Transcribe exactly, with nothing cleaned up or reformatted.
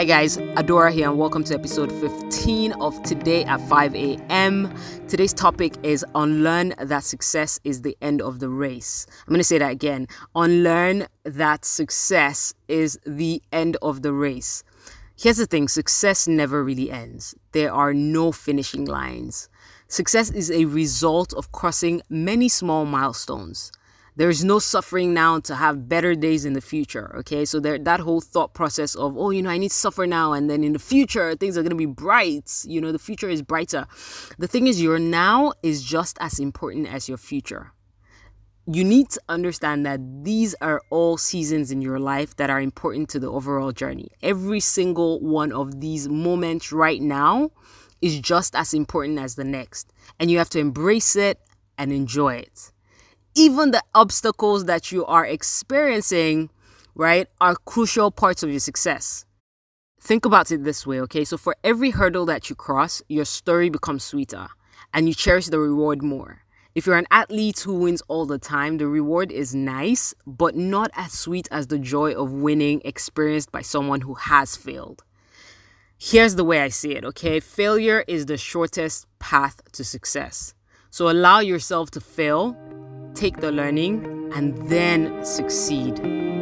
Hi guys, Adora here and welcome to episode fifteen of Today at five a.m. Today's topic is unlearn that success is the end of the race. I'm going to say that again. Unlearn that success is the end of the race. Here's the thing, success never really ends. There are no finishing lines. Success is a result of crossing many small milestones. There is no suffering now to have better days in the future, okay? So there, that whole thought process of, oh, you know, I need to suffer now, and then in the future, things are going to be bright. You know, the future is brighter. The thing is, your now is just as important as your future. You need to understand that these are all seasons in your life that are important to the overall journey. Every single one of these moments right now is just as important as the next. And you have to embrace it and enjoy it. Even the obstacles that you are experiencing, right, are crucial parts of your success. Think about it this way, okay? So for every hurdle that you cross, your story becomes sweeter and you cherish the reward more. If you're an athlete who wins all the time, the reward is nice, but not as sweet as the joy of winning experienced by someone who has failed. Here's the way I see it, okay? Failure is the shortest path to success. So allow yourself to fail. Take the learning and then succeed.